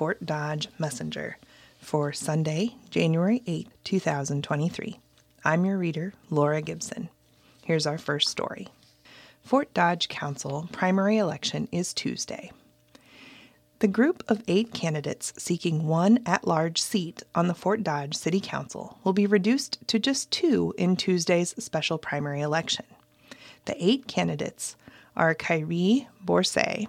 Fort Dodge Messenger for Sunday, January 8, 2023. I'm your reader, Laura Gibson. Here's our first story. Fort Dodge Council primary election is Tuesday. The group of 8 candidates seeking one at-large seat on the Fort Dodge City Council will be reduced to just 2 in Tuesday's special primary election. The 8 candidates are Kyrie Borsay,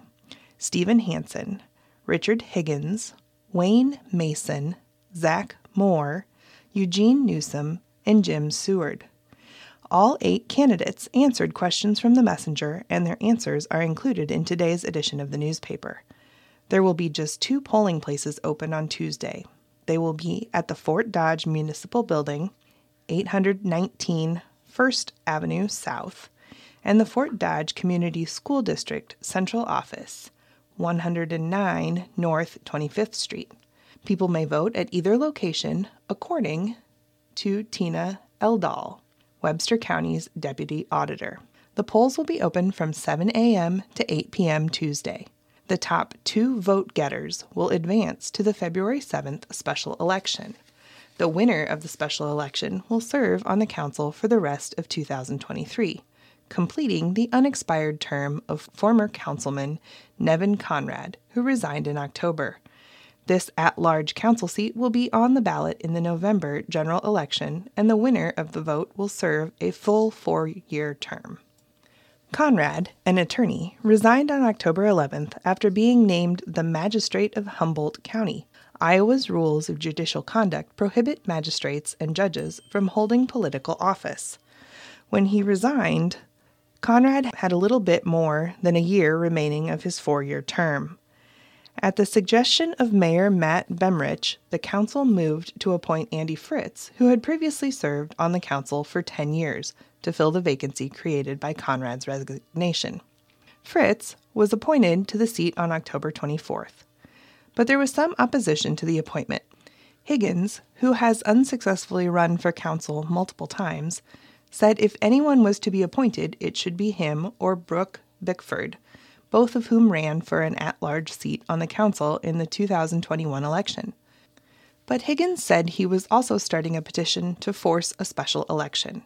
Stephen Hansen, Richard Higgins, Wayne Mason, Zach Moore, Eugene Newsom, and Jim Seward. All 8 candidates answered questions from the messenger, and their answers are included in today's edition of the newspaper. There will be just 2 polling places open on Tuesday. They will be at the Fort Dodge Municipal Building, 819 1st Avenue South, and the Fort Dodge Community School District Central Office, 109 North 25th Street. People may vote at either location, according to Tina Eldahl, Webster County's Deputy Auditor. The polls will be open from 7 a.m. to 8 p.m. Tuesday. The top 2 vote-getters will advance to the February 7th special election. The winner of the special election will serve on the council for the rest of 2023, completing the unexpired term of former councilman Nevin Conrad, who resigned in October. This at-large council seat will be on the ballot in the November general election, and the winner of the vote will serve a full 4-year term. Conrad, an attorney, resigned on October 11th after being named the magistrate of Humboldt County. Iowa's rules of judicial conduct prohibit magistrates and judges from holding political office. When he resigned, Conrad had a little bit more than a year remaining of his 4-year term. At the suggestion of Mayor Matt Bemrich, the council moved to appoint Andy Fritz, who had previously served on the council for 10 years, to fill the vacancy created by Conrad's resignation. Fritz was appointed to the seat on October 24th, but there was some opposition to the appointment. Higgins, who has unsuccessfully run for council multiple times, said if anyone was to be appointed, it should be him or Brooke Bickford, both of whom ran for an at-large seat on the council in the 2021 election. But Higgins said he was also starting a petition to force a special election.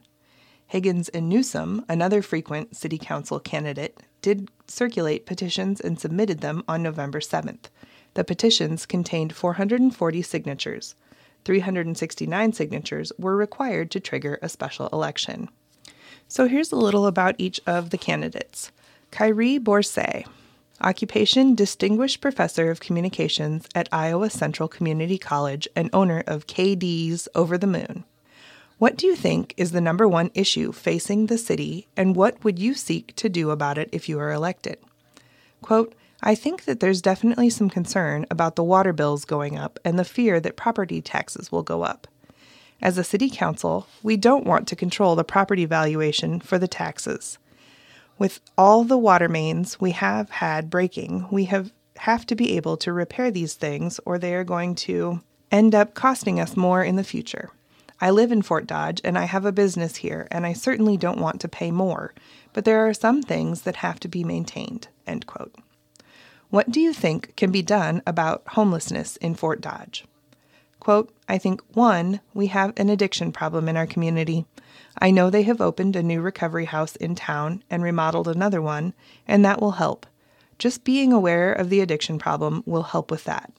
Higgins and Newsom, another frequent city council candidate, did circulate petitions and submitted them on November 7th. The petitions contained 440 signatures. 369 signatures were required to trigger a special election. So here's a little about each of the candidates. Kyrie Borsay, occupation Distinguished Professor of Communications at Iowa Central Community College and owner of KD's Over the Moon. What do you think is the number one issue facing the city, and what would you seek to do about it if you are elected? Quote, I think that there's definitely some concern about the water bills going up and the fear that property taxes will go up. As a city council, we don't want to control the property valuation for the taxes. With all the water mains we have had breaking, we have to be able to repair these things or they are going to end up costing us more in the future. I live in Fort Dodge, and I have a business here, and I certainly don't want to pay more, but there are some things that have to be maintained, end quote. What do you think can be done about homelessness in Fort Dodge? Quote, I think, 1, we have an addiction problem in our community. I know they have opened a new recovery house in town and remodeled another one, and that will help. Just being aware of the addiction problem will help with that.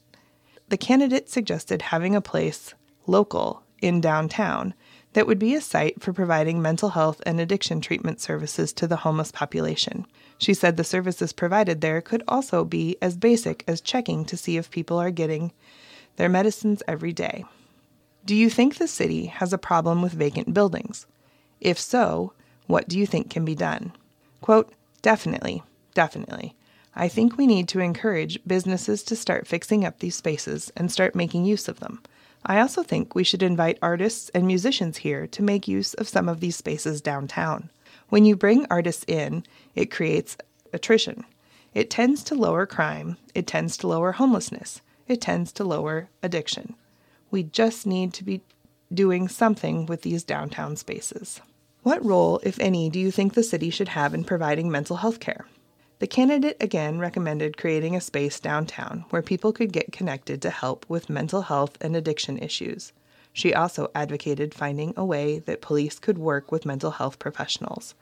The candidate suggested having a place local in downtown that would be a site for providing mental health and addiction treatment services to the homeless population. She said the services provided there could also be as basic as checking to see if people are getting their medicines every day. Do you think the city has a problem with vacant buildings? If so, what do you think can be done? Quote, definitely. I think we need to encourage businesses to start fixing up these spaces and start making use of them. I also think we should invite artists and musicians here to make use of some of these spaces downtown. When you bring artists in, it creates attrition. It tends to lower crime. It tends to lower homelessness. It tends to lower addiction. We just need to be doing something with these downtown spaces. What role, if any, do you think the city should have in providing mental health care? The candidate again recommended creating a space downtown where people could get connected to help with mental health and addiction issues. She also advocated finding a way that police could work with mental health professionals.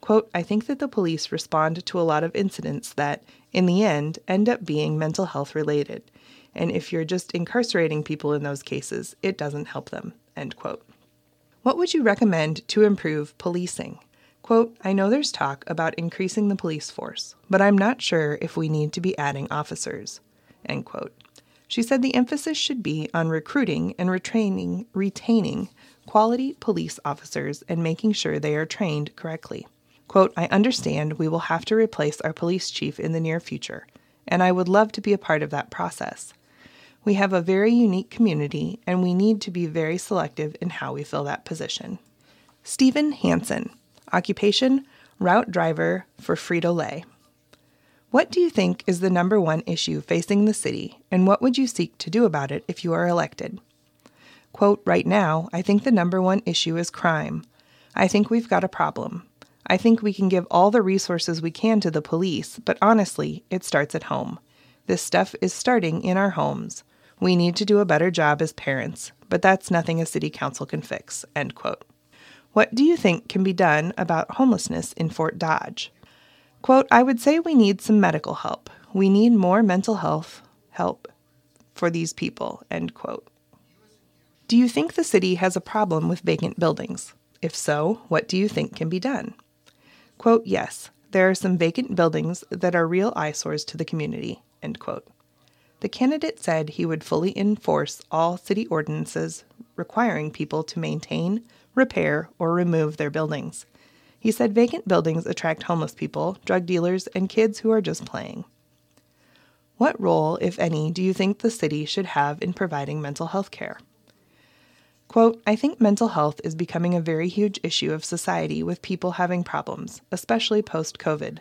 Quote, I think that the police respond to a lot of incidents that, in the end up being mental health related. And if you're just incarcerating people in those cases, it doesn't help them, end quote. What would you recommend to improve policing? Quote, I know there's talk about increasing the police force, but I'm not sure if we need to be adding officers, end quote. She said the emphasis should be on recruiting and retaining quality police officers and making sure they are trained correctly. Quote, I understand we will have to replace our police chief in the near future, and I would love to be a part of that process. We have a very unique community, and we need to be very selective in how we fill that position. Stephen Hansen, occupation, route driver for Frito-Lay. What do you think is the number one issue facing the city, and what would you seek to do about it if you are elected? Quote, right now, I think the number one issue is crime. I think we've got a problem. I think we can give all the resources we can to the police, but honestly, it starts at home. This stuff is starting in our homes. We need to do a better job as parents, but that's nothing a city council can fix, end quote. What do you think can be done about homelessness in Fort Dodge? Quote, I would say we need some medical help. We need more mental health help for these people, end quote. Do you think the city has a problem with vacant buildings? If so, what do you think can be done? Quote, yes, there are some vacant buildings that are real eyesores to the community, end quote. The candidate said he would fully enforce all city ordinances requiring people to maintain, repair, or remove their buildings. He said vacant buildings attract homeless people, drug dealers, and kids who are just playing. What role, if any, do you think the city should have in providing mental health care? Quote, I think mental health is becoming a very huge issue of society with people having problems, especially post-COVID.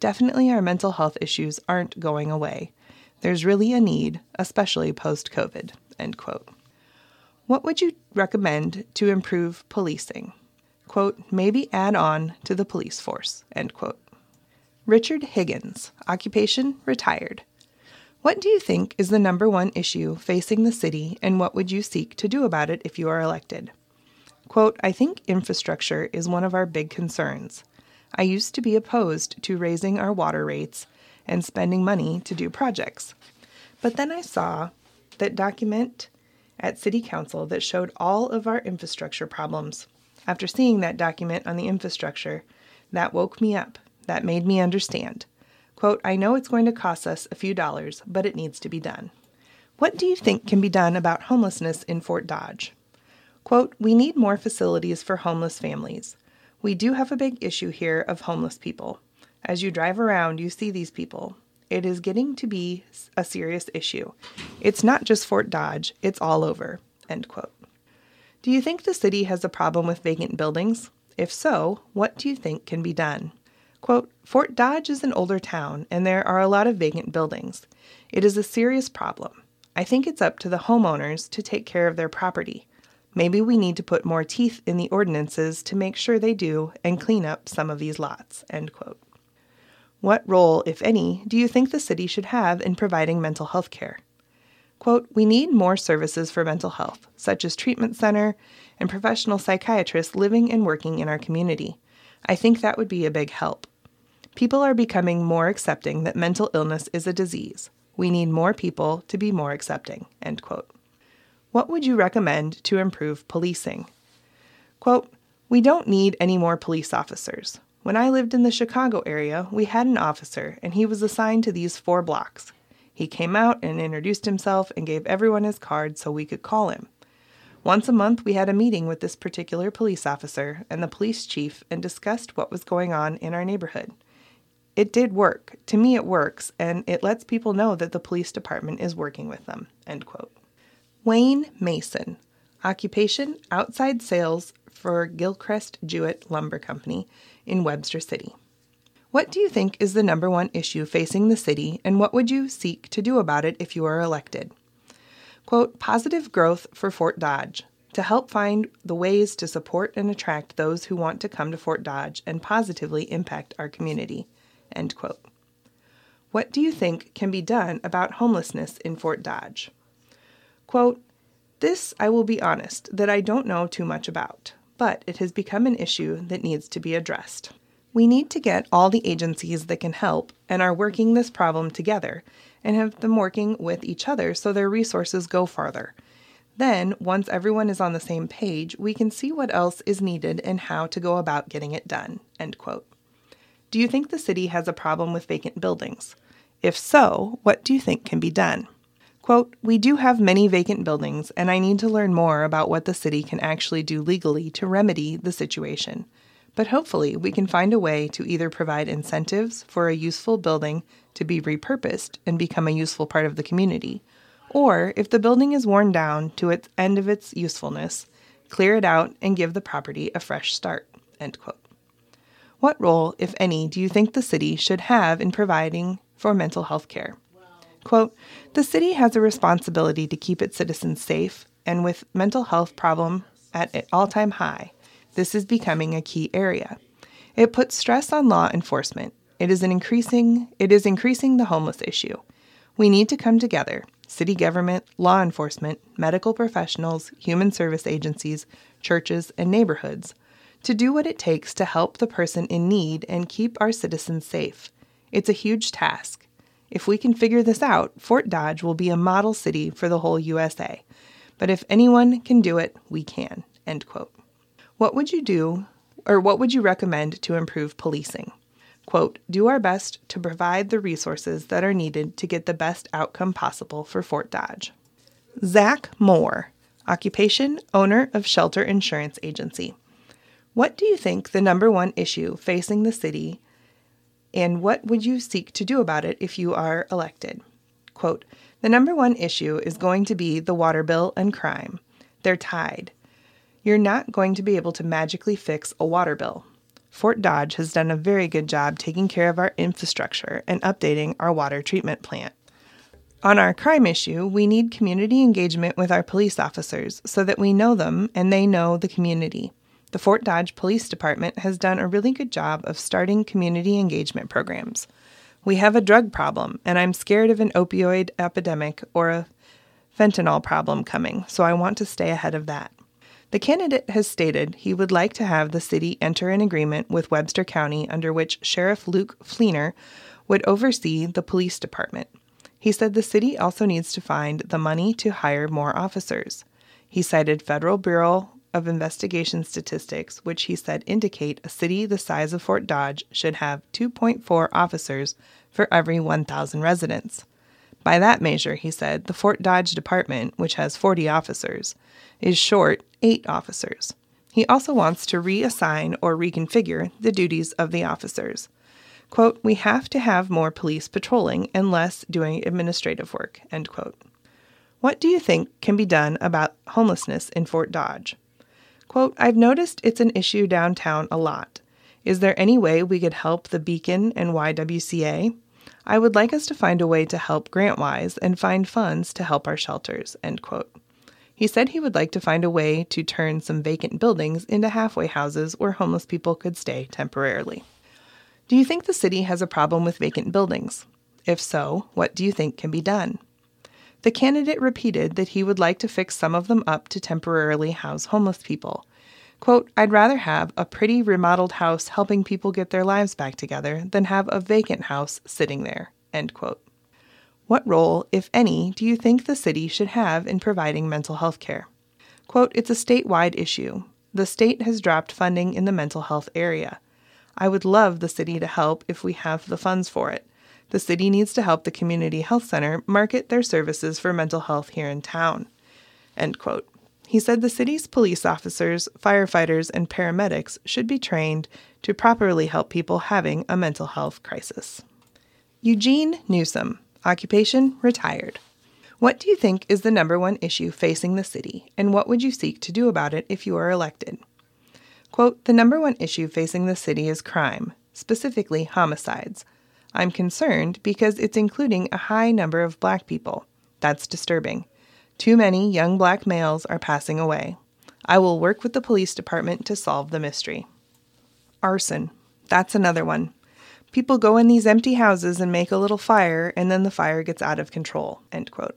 Definitely our mental health issues aren't going away. There's really a need, especially post-COVID, end quote. What would you recommend to improve policing? Quote, maybe add on to the police force, end quote. Richard Higgins, occupation, retired. What do you think is the number one issue facing the city, and what would you seek to do about it if you are elected? Quote, I think infrastructure is one of our big concerns. I used to be opposed to raising our water rates and spending money to do projects. But then I saw that document at City Council that showed all of our infrastructure problems. After seeing that document on the infrastructure, that woke me up. That made me understand. Quote, I know it's going to cost us a few dollars, but it needs to be done. What do you think can be done about homelessness in Fort Dodge? Quote, we need more facilities for homeless families. We do have a big issue here of homeless people. As you drive around, you see these people. It is getting to be a serious issue. It's not just Fort Dodge, it's all over, end quote. Do you think the city has a problem with vacant buildings? If so, what do you think can be done? Quote, Fort Dodge is an older town, and there are a lot of vacant buildings. It is a serious problem. I think it's up to the homeowners to take care of their property. Maybe we need to put more teeth in the ordinances to make sure they do and clean up some of these lots, end quote. What role, if any, do you think the city should have in providing mental health care? Quote, we need more services for mental health, such as treatment center and professional psychiatrists living and working in our community. I think that would be a big help. People are becoming more accepting that mental illness is a disease. We need more people to be more accepting, end quote. What would you recommend to improve policing? Quote, we don't need any more police officers. When I lived in the Chicago area, we had an officer, and he was assigned to these 4 blocks. He came out and introduced himself and gave everyone his card so we could call him. Once a month, we had a meeting with this particular police officer and the police chief and discussed what was going on in our neighborhood. It did work. To me, it works, and it lets people know that the police department is working with them, end quote. Wayne Mason, occupation, outside sales for Gilcrest Jewett Lumber Company in Webster City. What do you think is the number one issue facing the city, and what would you seek to do about it if you are elected? Quote, positive growth for Fort Dodge, to help find the ways to support and attract those who want to come to Fort Dodge and positively impact our community, end quote. What do you think can be done about homelessness in Fort Dodge? Quote, this, I will be honest, that I don't know too much about, but it has become an issue that needs to be addressed. We need to get all the agencies that can help and are working this problem together and have them working with each other so their resources go farther. Then, once everyone is on the same page, we can see what else is needed and how to go about getting it done, end quote. Do you think the city has a problem with vacant buildings? If so, what do you think can be done? Quote, we do have many vacant buildings, and I need to learn more about what the city can actually do legally to remedy the situation. But hopefully we can find a way to either provide incentives for a useful building to be repurposed and become a useful part of the community, or if the building is worn down to its end of its usefulness, clear it out and give the property a fresh start, end quote. What role, if any, do you think the city should have in providing for mental health care? Quote, the city has a responsibility to keep its citizens safe, and with mental health problem at an all-time high, this is becoming a key area. It puts stress on law enforcement. It is increasing the homeless issue. We need to come together, city government, law enforcement, medical professionals, human service agencies, churches, and neighborhoods, to do what it takes to help the person in need and keep our citizens safe. It's a huge task. If we can figure this out, Fort Dodge will be a model city for the whole USA. But if anyone can do it, we can, end quote. What would you do, or what would you recommend to improve policing? Quote, do our best to provide the resources that are needed to get the best outcome possible for Fort Dodge. Zach Moore, occupation, owner of Shelter Insurance Agency. What do you think the number one issue facing the city, and what would you seek to do about it if you are elected? Quote, the number one issue is going to be the water bill and crime. They're tied. You're not going to be able to magically fix a water bill. Fort Dodge has done a very good job taking care of our infrastructure and updating our water treatment plant. On our crime issue, we need community engagement with our police officers so that we know them and they know the community. The Fort Dodge Police Department has done a really good job of starting community engagement programs. We have a drug problem, and I'm scared of an opioid epidemic or a fentanyl problem coming, so I want to stay ahead of that. The candidate has stated he would like to have the city enter an agreement with Webster County under which Sheriff Luke Fleener would oversee the police department. He said the city also needs to find the money to hire more officers. He cited Federal Bureau of Investigation statistics, which he said indicate a city the size of Fort Dodge should have 2.4 officers for every 1,000 residents. By that measure, he said, the Fort Dodge Department, which has 40 officers, is short 8 officers. He also wants to reassign or reconfigure the duties of the officers. Quote, we have to have more police patrolling and less doing administrative work, end quote. What do you think can be done about homelessness in Fort Dodge? Quote, I've noticed it's an issue downtown a lot. Is there any way we could help the Beacon and YWCA? I would like us to find a way to help grant-wise and find funds to help our shelters, end quote. He said he would like to find a way to turn some vacant buildings into halfway houses where homeless people could stay temporarily. Do you think the city has a problem with vacant buildings? If so, what do you think can be done? The candidate repeated that he would like to fix some of them up to temporarily house homeless people. Quote, I'd rather have a pretty remodeled house helping people get their lives back together than have a vacant house sitting there, end quote. What role, if any, do you think the city should have in providing mental health care? Quote, it's a statewide issue. The state has dropped funding in the mental health area. I would love the city to help if we have the funds for it. The city needs to help the community health center market their services for mental health here in town, end quote. He said the city's police officers, firefighters, and paramedics should be trained to properly help people having a mental health crisis. Eugene Newsom, occupation, retired. What do you think is the number one issue facing the city, and what would you seek to do about it if you are elected? Quote, the number one issue facing the city is crime, specifically homicides. I'm concerned because it's including a high number of black people. That's disturbing. Too many young black males are passing away. I will work with the police department to solve the mystery. Arson. That's another one. People go in these empty houses and make a little fire, and then the fire gets out of control, end quote.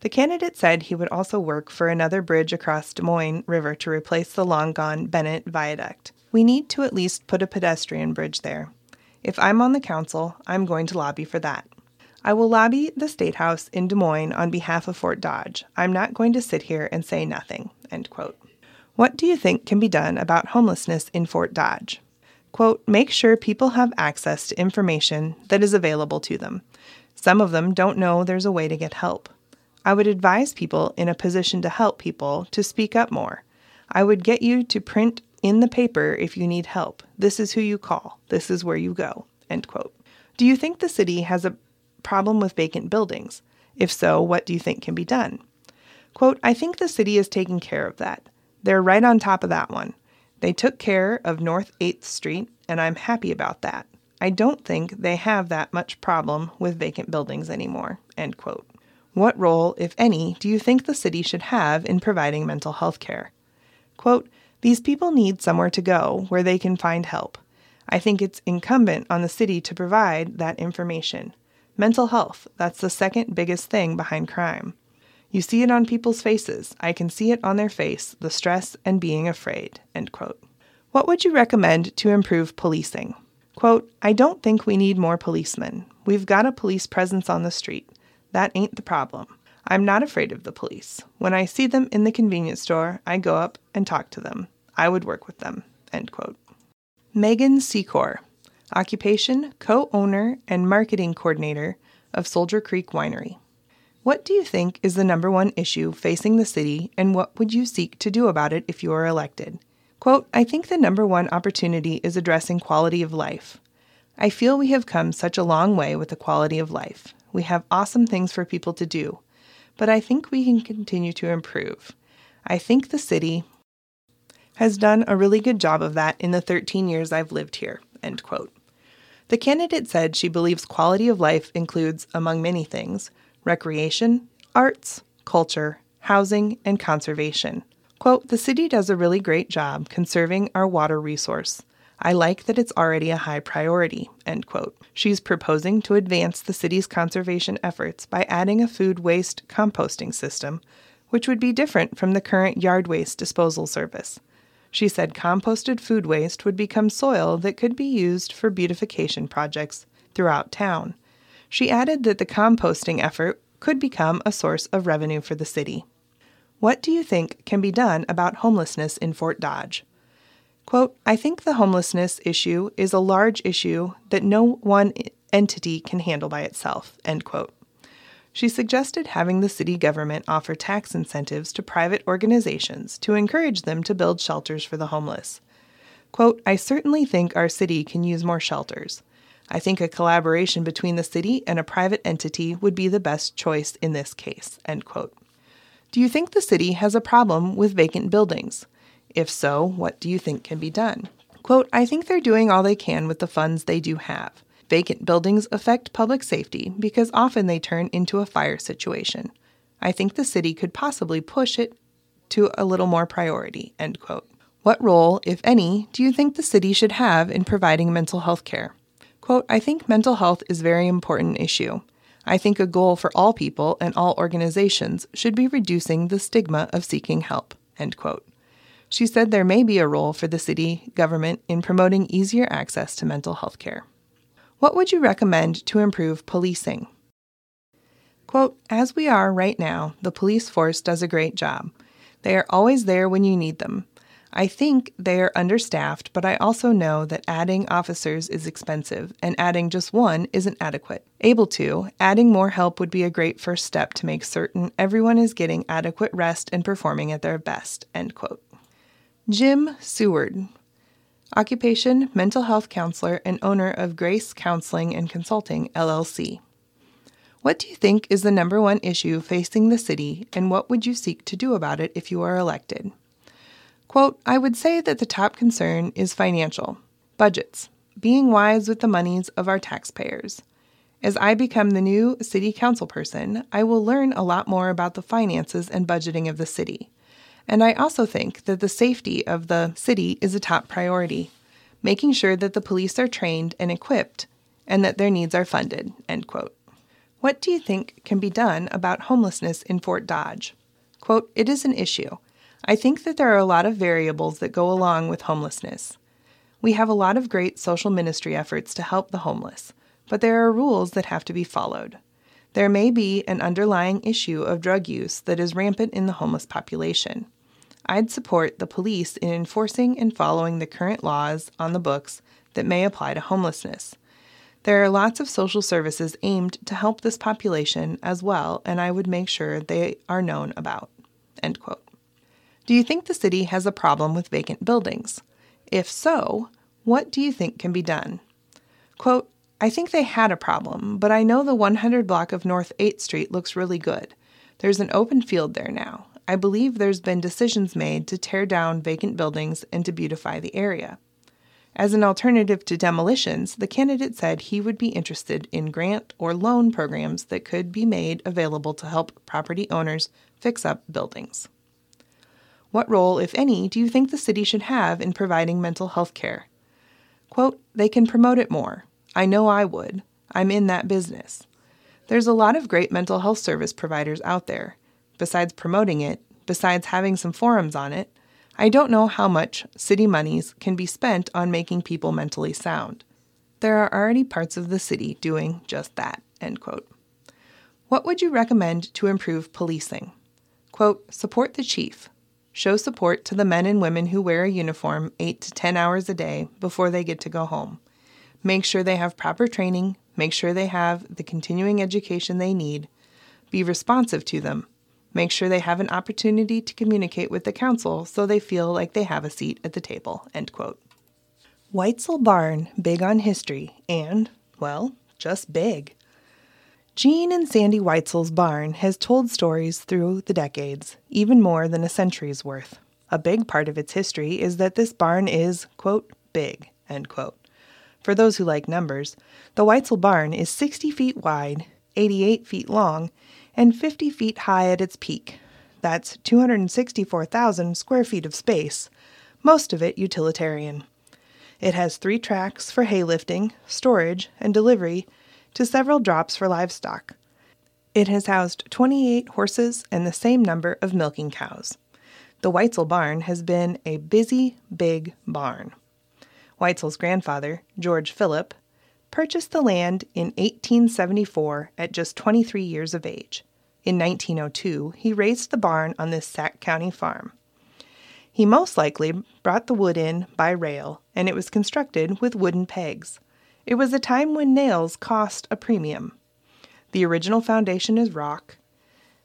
The candidate said he would also work for another bridge across Des Moines River to replace the long-gone Bennett Viaduct. We need to at least put a pedestrian bridge there. If I'm on the council, I'm going to lobby for that. I will lobby the State House in Des Moines on behalf of Fort Dodge. I'm not going to sit here and say nothing, end quote. What do you think can be done about homelessness in Fort Dodge? Quote, make sure people have access to information that is available to them. Some of them don't know there's a way to get help. I would advise people in a position to help people to speak up more. I would get you to print in the paper if you need help. This is who you call. This is where you go, end quote. Do you think the city has a problem with vacant buildings? If so, what do you think can be done? Quote, I think the city is taking care of that. They're right on top of that one. They took care of North 8th Street, and I'm happy about that. I don't think they have that much problem with vacant buildings anymore, end quote. What role, if any, do you think the city should have in providing mental health care? Quote, these people need somewhere to go where they can find help. I think it's incumbent on the city to provide that information. Mental health, that's the second biggest thing behind crime. You see it on people's faces. I can see it on their face, the stress and being afraid, end quote. What would you recommend to improve policing? Quote, I don't think we need more policemen. We've got a police presence on the street. That ain't the problem. I'm not afraid of the police. When I see them in the convenience store, I go up and talk to them. I would work with them, end quote. Megan Secor. Occupation, co-owner, and marketing coordinator of Soldier Creek Winery. What do you think is the number one issue facing the city, and what would you seek to do about it if you are elected? Quote, I think the number one opportunity is addressing quality of life. I feel we have come such a long way with the quality of life. We have awesome things for people to do, but I think we can continue to improve. I think the city has done a really good job of that in the 13 years I've lived here, end quote. The candidate said she believes quality of life includes, among many things, recreation, arts, culture, housing, and conservation. Quote, the city does a really great job conserving our water resource. I like that it's already a high priority, end quote. She's proposing to advance the city's conservation efforts by adding a food waste composting system, which would be different from the current yard waste disposal service. She said composted food waste would become soil that could be used for beautification projects throughout town. She added that the composting effort could become a source of revenue for the city. What do you think can be done about homelessness in Fort Dodge? Quote, I think the homelessness issue is a large issue that no one entity can handle by itself, end quote. She suggested having the city government offer tax incentives to private organizations to encourage them to build shelters for the homeless. Quote, I certainly think our city can use more shelters. I think a collaboration between the city and a private entity would be the best choice in this case, end quote. Do you think the city has a problem with vacant buildings? If so, what do you think can be done? Quote, I think they're doing all they can with the funds they do have. Vacant buildings affect public safety because often they turn into a fire situation. I think the city could possibly push it to a little more priority, end quote. What role, if any, do you think the city should have in providing mental health care? Quote, I think mental health is a very important issue. I think a goal for all people and all organizations should be reducing the stigma of seeking help, end quote. She said there may be a role for the city government in promoting easier access to mental health care. What would you recommend to improve policing? Quote, as we are right now, the police force does a great job. They are always there when you need them. I think they are understaffed, but I also know that adding officers is expensive, and adding just one isn't adequate. Adding more help would be a great first step to make certain everyone is getting adequate rest and performing at their best, end quote. Jim Seward. Occupation, mental health counselor, and owner of Grace Counseling and Consulting, LLC. What do you think is the number one issue facing the city, and what would you seek to do about it if you are elected? Quote, I would say that the top concern is financial. Budgets. Being wise with the monies of our taxpayers. As I become the new city council person, I will learn a lot more about the finances and budgeting of the city. And I also think that the safety of the city is a top priority. Making sure that the police are trained and equipped and that their needs are funded, end quote. What do you think can be done about homelessness in Fort Dodge? Quote, it is an issue. I think that there are a lot of variables that go along with homelessness. We have a lot of great social ministry efforts to help the homeless, but there are rules that have to be followed. There may be an underlying issue of drug use that is rampant in the homeless population. I'd support the police in enforcing and following the current laws on the books that may apply to homelessness. There are lots of social services aimed to help this population as well, and I would make sure they are known about, end quote. Do you think the city has a problem with vacant buildings? If so, what do you think can be done? Quote, I think they had a problem, but I know the 100 block of North 8th Street looks really good. There's an open field there now. I believe there's been decisions made to tear down vacant buildings and to beautify the area. As an alternative to demolitions, the candidate said he would be interested in grant or loan programs that could be made available to help property owners fix up buildings. What role, if any, do you think the city should have in providing mental health care? Quote, they can promote it more. I know I would. I'm in that business. There's a lot of great mental health service providers out there. Besides promoting it, besides having some forums on it, I don't know how much city monies can be spent on making people mentally sound. There are already parts of the city doing just that, end quote. What would you recommend to improve policing? Quote, support the chief. Show support to the men and women who wear a uniform 8 to 10 hours a day before they get to go home. Make sure they have proper training, make sure they have the continuing education they need, be responsive to them, make sure they have an opportunity to communicate with the council so they feel like they have a seat at the table, end quote. Weitzel Barn, big on history, and, well, just big. Gene and Sandy Weitzel's barn has told stories through the decades, even more than a century's worth. A big part of its history is that this barn is, quote, big, end quote. For those who like numbers, the Weitzel barn is 60 feet wide, 88 feet long, and 50 feet high at its peak. That's 264,000 square feet of space, most of it utilitarian. It has 3 tracks for hay lifting, storage, and delivery to several drops for livestock. It has housed 28 horses and the same number of milking cows. The Weitzel barn has been a busy, big barn. Weitzel's grandfather, George Philip, purchased the land in 1874 at just 23 years of age. In 1902, he raised the barn on this Sac County farm. He most likely brought the wood in by rail, and it was constructed with wooden pegs. It was a time when nails cost a premium. The original foundation is rock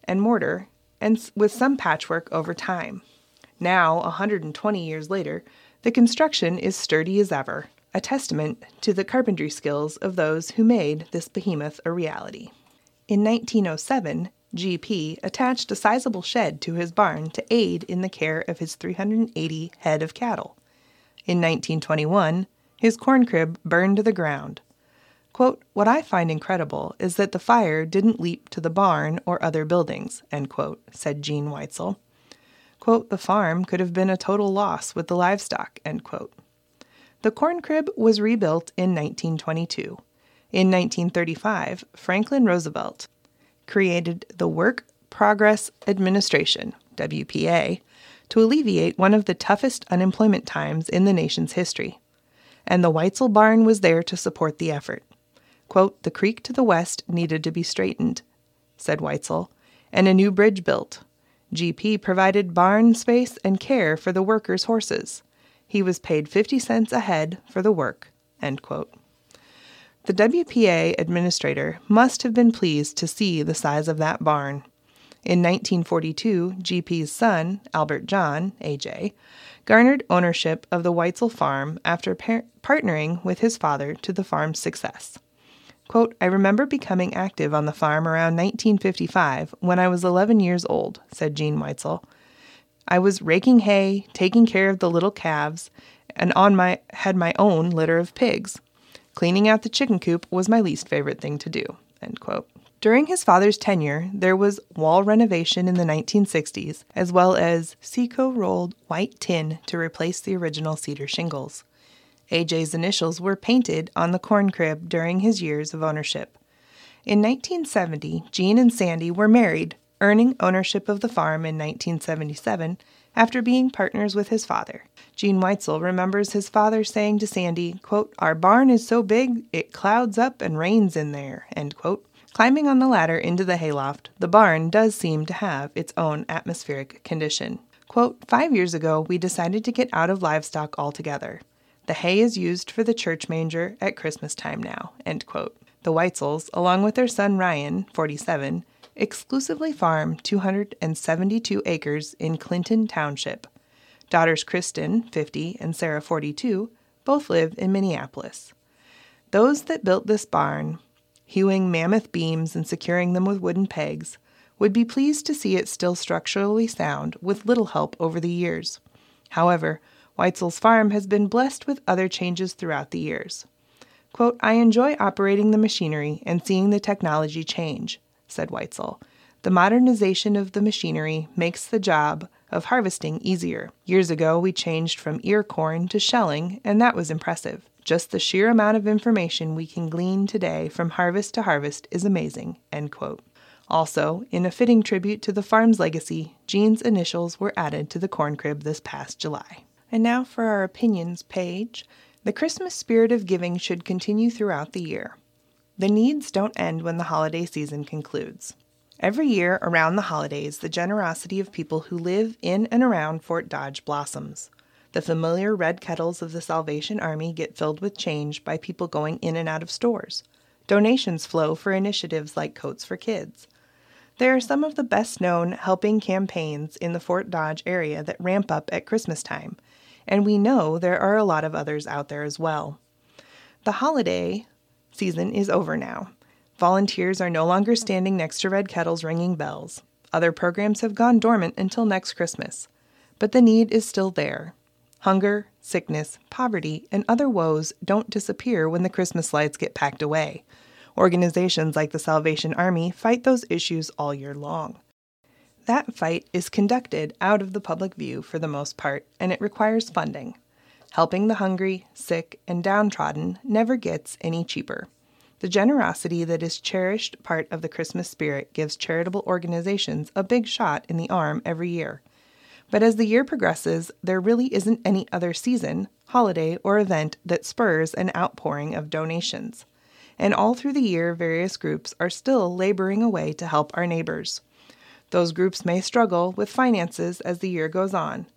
and mortar, and with some patchwork over time. Now, 120 years later, the construction is sturdy as ever, a testament to the carpentry skills of those who made this behemoth a reality. In 1907, G.P. attached a sizable shed to his barn to aid in the care of his 380 head of cattle. In 1921, his corn crib burned to the ground. Quote, what I find incredible is that the fire didn't leap to the barn or other buildings, end quote, said Gene Weitzel. Quote, the farm could have been a total loss with the livestock, end quote. The corn crib was rebuilt in 1922. In 1935, Franklin Roosevelt created the Work Progress Administration, WPA, to alleviate one of the toughest unemployment times in the nation's history. And the Weitzel barn was there to support the effort. Quote, the creek to the west needed to be straightened, said Weitzel, and a new bridge built. GP provided barn space and care for the workers' horses. He was paid 50 cents a head for the work, end quote. The WPA administrator must have been pleased to see the size of that barn. In 1942, GP's son, Albert John, A.J., garnered ownership of the Weitzel farm after partnering with his father to the farm's success. Quote, I remember becoming active on the farm around 1955 when I was 11 years old, said Gene Weitzel. I was raking hay, taking care of the little calves, and had my own litter of pigs. Cleaning out the chicken coop was my least favorite thing to do, end quote. During his father's tenure, there was wall renovation in the 1960s, as well as Seco rolled white tin to replace the original cedar shingles. AJ's initials were painted on the corn crib during his years of ownership. In 1970, Gene and Sandy were married, earning ownership of the farm in 1977 after being partners with his father. Gene Weitzel remembers his father saying to Sandy, quote, "Our barn is so big it clouds up and rains in there," end quote. Climbing on the ladder into the hayloft, the barn does seem to have its own atmospheric condition. Quote, "5 years ago, we decided to get out of livestock altogether. The hay is used for the church manger at Christmas time now," end quote. The Weitzels, along with their son Ryan, 47, exclusively farm 272 acres in Clinton Township. Daughters Kristen, 50, and Sarah, 42, both live in Minneapolis. Those that built this barn, hewing mammoth beams and securing them with wooden pegs, would be pleased to see it still structurally sound with little help over the years. However, Weitzel's farm has been blessed with other changes throughout the years. Quote, "I enjoy operating the machinery and seeing the technology change," said Weitzel. "The modernization of the machinery makes the job of harvesting easier. Years ago, we changed from ear corn to shelling, and that was impressive. Just the sheer amount of information we can glean today from harvest to harvest is amazing," end quote. Also, in a fitting tribute to the farm's legacy, Gene's initials were added to the corn crib this past July. And now for our opinions page. The Christmas spirit of giving should continue throughout the year. The needs don't end when the holiday season concludes. Every year around the holidays, the generosity of people who live in and around Fort Dodge blossoms. The familiar red kettles of the Salvation Army get filled with change by people going in and out of stores. Donations flow for initiatives like Coats for Kids. There are some of the best-known helping campaigns in the Fort Dodge area that ramp up at Christmas time, and we know there are a lot of others out there as well. The holiday season is over now. Volunteers are no longer standing next to red kettles ringing bells. Other programs have gone dormant until next Christmas, but the need is still there. Hunger, sickness, poverty, and other woes don't disappear when the Christmas lights get packed away. Organizations like the Salvation Army fight those issues all year long. That fight is conducted out of the public view for the most part, and it requires funding. Helping the hungry, sick, and downtrodden never gets any cheaper. The generosity that is cherished part of the Christmas spirit gives charitable organizations a big shot in the arm every year. But as the year progresses, there really isn't any other season, holiday, or event that spurs an outpouring of donations. And all through the year, various groups are still laboring away to help our neighbors. Those groups may struggle with finances as the year goes on.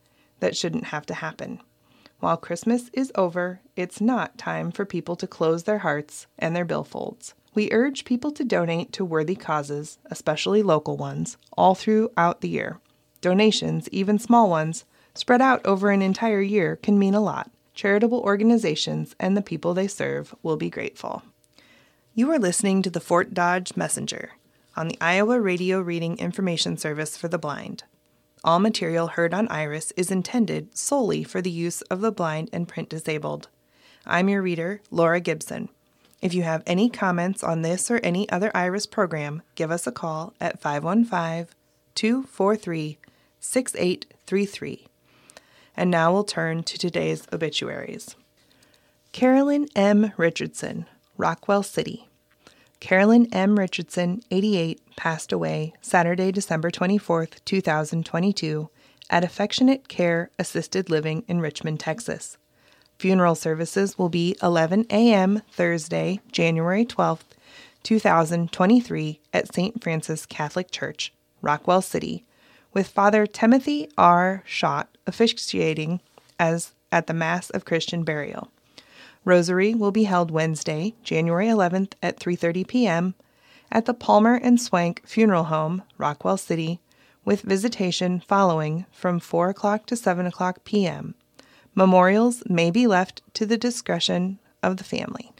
That shouldn't have to happen. While Christmas is over, it's not time for people to close their hearts and their billfolds. We urge people to donate to worthy causes, especially local ones, all throughout the year. Donations, even small ones, spread out over an entire year can mean a lot. Charitable organizations and the people they serve will be grateful. You are listening to the Fort Dodge Messenger on the Iowa Radio Reading Information Service for the Blind. All material heard on IRIS is intended solely for the use of the blind and print disabled. I'm your reader, Laura Gibson. If you have any comments on this or any other IRIS program, give us a call at 515-243-6833. And now we'll turn to today's obituaries. Carolyn M. Richardson, Rockwell City. Carolyn M. Richardson, 88, passed away Saturday, December 24, 2022, at Affectionate Care Assisted Living in Richmond, Texas. Funeral services will be 11 a.m. Thursday, January 12, 2023, at St. Francis Catholic Church, Rockwell City, with Father Timothy R. Schott officiating at the Mass of Christian Burial. Rosary will be held Wednesday, January 11th at 3:30 p.m. at the Palmer and Swank Funeral Home, Rockwell City, with visitation following from 4 o'clock to 7 o'clock p.m. Memorials may be left to the discretion of the family.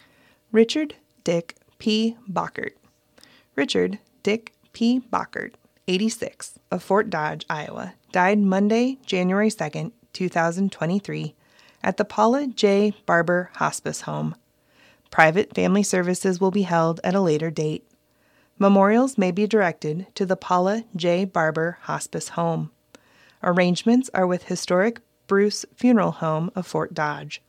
Richard Dick P. Bockert. Richard Dick P. Bockert, 86, of Fort Dodge, Iowa, died Monday, January 2nd, 2023, at the Paula J. Barber Hospice Home. Private family services will be held at a later date. Memorials may be directed to the Paula J. Barber Hospice Home. Arrangements are with Historic Bruce Funeral Home of Fort Dodge.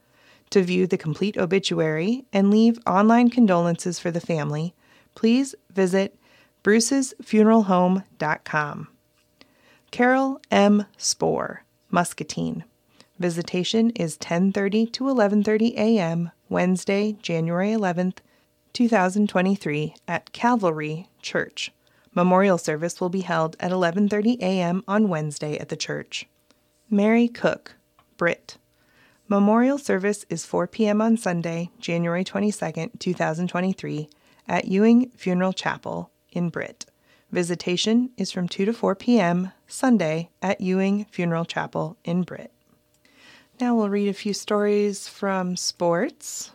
To view the complete obituary and leave online condolences for the family, please visit brucesfuneralhome.com. Carol M. Spohr, Muscatine. Visitation is 10:30 to 11:30 a.m. Wednesday, January 11th, 2023 at Calvary Church. Memorial service will be held at 11:30 a.m. on Wednesday at the church. Mary Cook, Britt. Memorial service is 4 p.m. on Sunday, January 22nd, 2023 at Ewing Funeral Chapel in Britt. Visitation is from 2 to 4 p.m. Sunday at Ewing Funeral Chapel in Britt. Now we'll read a few stories from sports.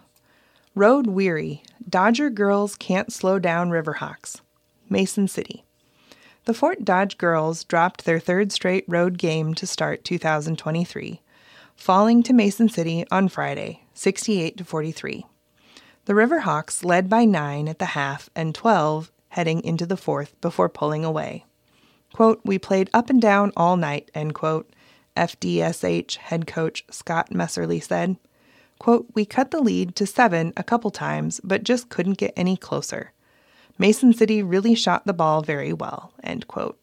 Road weary. Dodger girls can't slow down Riverhawks. Mason City. The Fort Dodge girls dropped their third straight road game to start 2023, falling to Mason City on Friday, 68-43. The Riverhawks led by 9 at the half and 12 heading into the fourth before pulling away. Quote, "We played up and down all night," end quote, FDSH head coach Scott Messerly said. Quote, "We cut the lead to 7 a couple times, but just couldn't get any closer. Mason City really shot the ball very well," end quote.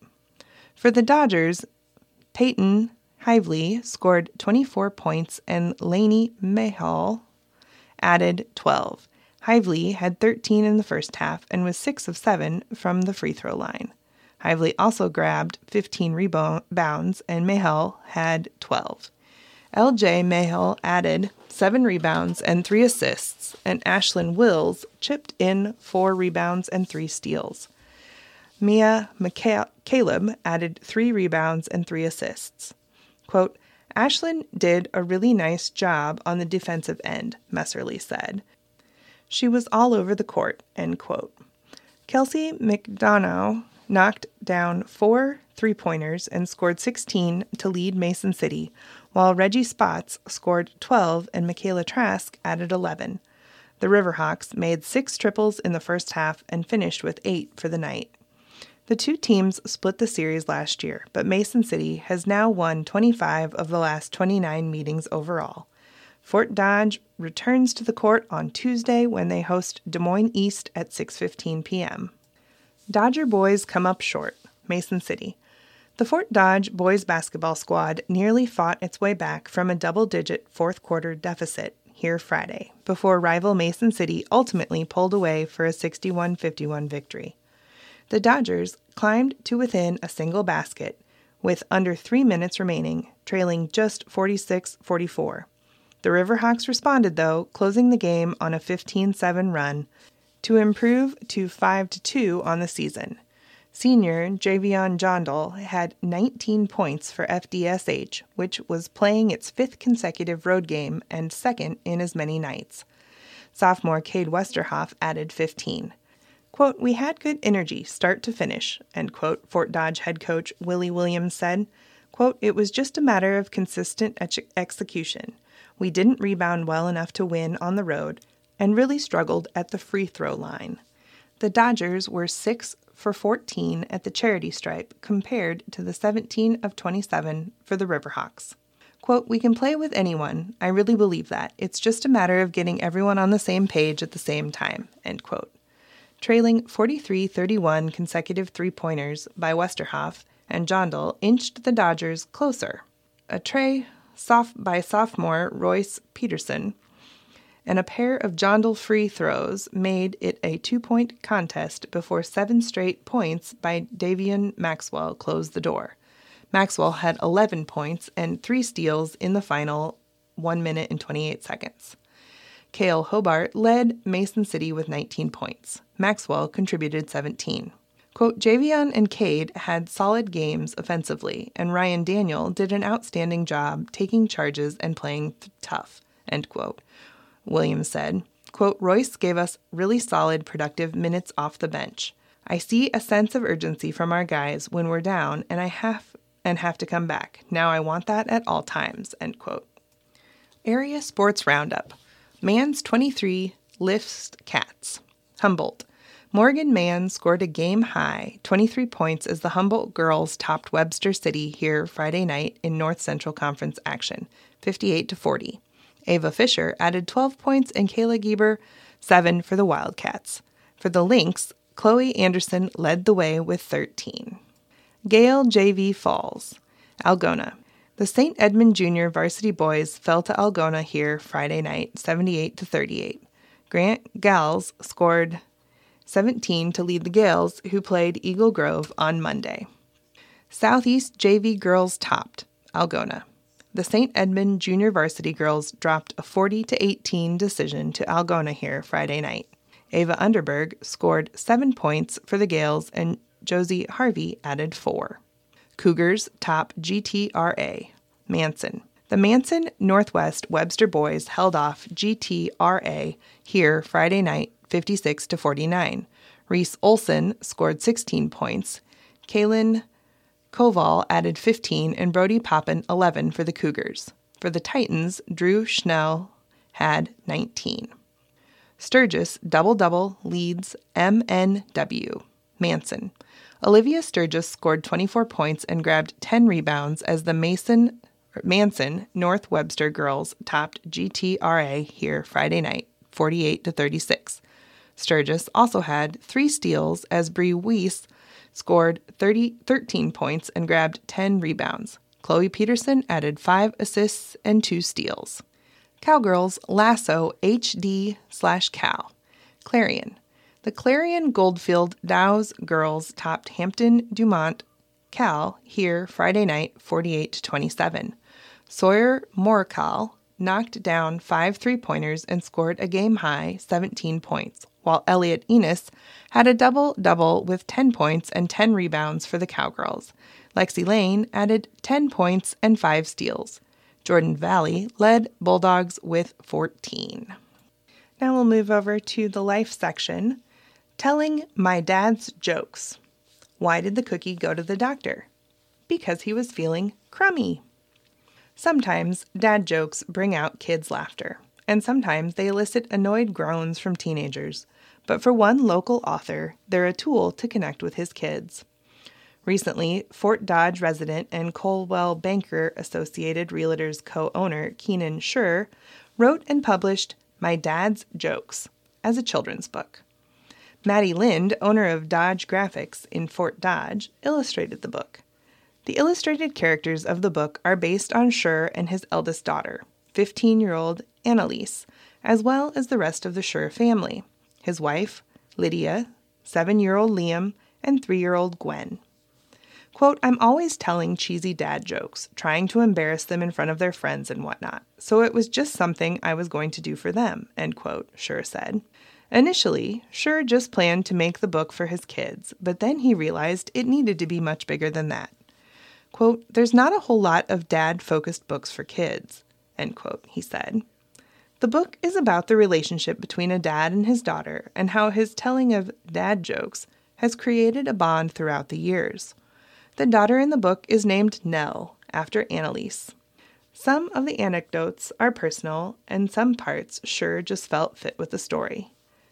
For the Dodgers, Peyton Hively scored 24 points and Laney Mahal added 12. Hively had 13 in the first half and was 6 of 7 from the free throw line. Hively also grabbed 15 rebounds and Mahal had 12. LJ Mahal added 7 rebounds and 3 assists, and Ashlyn Wills chipped in 4 rebounds and 3 steals. Mia McCaleb added 3 rebounds and 3 assists. Quote, "Ashlyn did a really nice job on the defensive end," Messerly said. "She was all over the court," end quote. Kelsey McDonough knocked down 4 three-pointers and scored 16 to lead Mason City, while Reggie Spots scored 12 and Michaela Trask added 11. The Riverhawks made 6 triples in the first half and finished with 8 for the night. The two teams split the series last year, but Mason City has now won 25 of the last 29 meetings overall. Fort Dodge returns to the court on Tuesday when they host Des Moines East at 6:15 p.m. Dodger boys come up short, Mason City. The Fort Dodge boys basketball squad nearly fought its way back from a double-digit fourth-quarter deficit here Friday, before rival Mason City ultimately pulled away for a 61-51 victory. The Dodgers climbed to within a single basket, with under 3 minutes remaining, trailing just 46-44. The Riverhawks responded, though, closing the game on a 15-7 run to improve to 5-2 on the season. Senior Javion Jondal had 19 points for FDSH, which was playing its 5th consecutive road game and 2nd in as many nights. Sophomore Cade Westerhoff added 15. Quote, "We had good energy, start to finish," end quote, Fort Dodge head coach Willie Williams said. Quote, "It was just a matter of consistent execution. We didn't rebound well enough to win on the road and really struggled at the free throw line." The Dodgers were 6 for 14 at the charity stripe compared to the 17 of 27 for the Riverhawks. Quote, "We can play with anyone. I really believe that. It's just a matter of getting everyone on the same page at the same time," end quote. Trailing 43-31 consecutive three-pointers by Westerhoff and Jondal inched the Dodgers closer. A tray by sophomore Royce Peterson and a pair of Jondal free throws made it a 2-point contest before 7 straight points by Davion Maxwell closed the door. Maxwell had 11 points and 3 steals in the final 1 minute and 28 seconds. Cale Hobart led Mason City with 19 points. Maxwell contributed 17. Quote, "Javion and Cade had solid games offensively, and Ryan Daniel did an outstanding job taking charges and playing tough," end quote. Williams said, quote, "Royce gave us really solid, productive minutes off the bench. I see a sense of urgency from our guys when we're down, and I have to come back. Now I want that at all times," end quote. Area Sports Roundup. Mann's 23 lifts Cats. Humboldt. Morgan Mann scored a game-high 23 points as the Humboldt girls topped Webster City here Friday night in North Central Conference action, 58-40. Ava Fisher added 12 points and Kayla Geber 7 for the Wildcats. For the Lynx, Chloe Anderson led the way with 13. Gale J.V. Falls, Algona. The St. Edmund Jr. varsity boys fell to Algona here Friday night, 78-38. Grant Gals scored 17 to lead the Gales, who played Eagle Grove on Monday. Southeast JV girls topped Algona. The St. Edmund Junior varsity girls dropped a 40-18 decision to Algona here Friday night. Ava Underberg scored 7 points for the Gales, and Josie Harvey added 4. Cougars top GTRA, Manson. The Manson Northwest Webster boys held off GTRA here Friday night, 56-49. Reese Olson scored 16 points. Kaylin Koval added 15 and Brody Poppin 11 for the Cougars. For the Titans, Drew Schnell had 19. Sturgis double-double leads MNW, Manson. Olivia Sturgis scored 24 points and grabbed 10 rebounds as the Manson North Webster girls topped GTRA here Friday night, 48-36. Sturgis also had 3 steals as Bree Weiss scored 13 points and grabbed 10 rebounds. Chloe Peterson added 5 assists and 2 steals. Cowgirls lasso HD/Cal, Clarion. The Clarion Goldfield Dows girls topped Hampton Dumont Cal here Friday night, 48-27. Sawyer Morcal knocked down 5 three-pointers and scored a game-high 17 points, while Elliot Enos had a double-double with 10 points and 10 rebounds for the Cowgirls. Lexi Lane added 10 points and 5 steals. Jordan Valley led Bulldogs with 14. Now we'll move over to the life section. Telling my dad's jokes. Why did the cookie go to the doctor? Because he was feeling crummy. Sometimes dad jokes bring out kids' laughter, and sometimes they elicit annoyed groans from teenagers. But for one local author, they're a tool to connect with his kids. Recently, Fort Dodge resident and Coldwell Banker Associated Realtors co-owner Keenan Schur wrote and published My Dad's Jokes as a children's book. Maddie Lind, owner of Dodge Graphics in Fort Dodge, illustrated the book. The illustrated characters of the book are based on Schur and his eldest daughter, 15-year-old Annalise, as well as the rest of the Schur family, his wife, Lydia, 7-year-old Liam, and 3-year-old Gwen. Quote, I'm always telling cheesy dad jokes, trying to embarrass them in front of their friends and whatnot, so it was just something I was going to do for them, end quote, Schur said. Initially, Schur just planned to make the book for his kids, but then he realized it needed to be much bigger than that. Quote, there's not a whole lot of dad-focused books for kids, end quote, he said. The book is about the relationship between a dad and his daughter and how his telling of dad jokes has created a bond throughout the years. The daughter in the book is named Nell, after Annalise. Some of the anecdotes are personal, and some parts sure just felt fit with the story.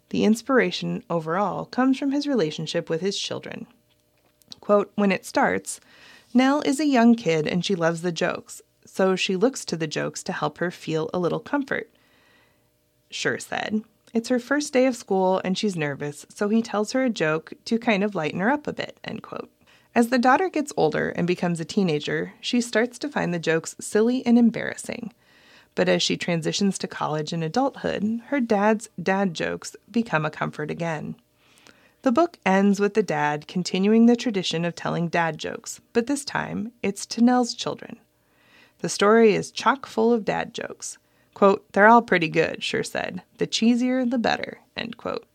The inspiration overall comes from his relationship with his children. Quote, when it starts, Nell is a young kid and she loves the jokes, so she looks to the jokes to help her feel a little comfort, Schur said. It's her first day of school and she's nervous, so he tells her a joke to kind of lighten her up a bit, end quote. As the daughter gets older and becomes a teenager, she starts to find the jokes silly and embarrassing. But as she transitions to college and adulthood, her dad's dad jokes become a comfort again. The book ends with the dad continuing the tradition of telling dad jokes, but this time it's to Nell's children. The story is chock full of dad jokes. Quote, they're all pretty good, Schur said. The cheesier, the better, end quote.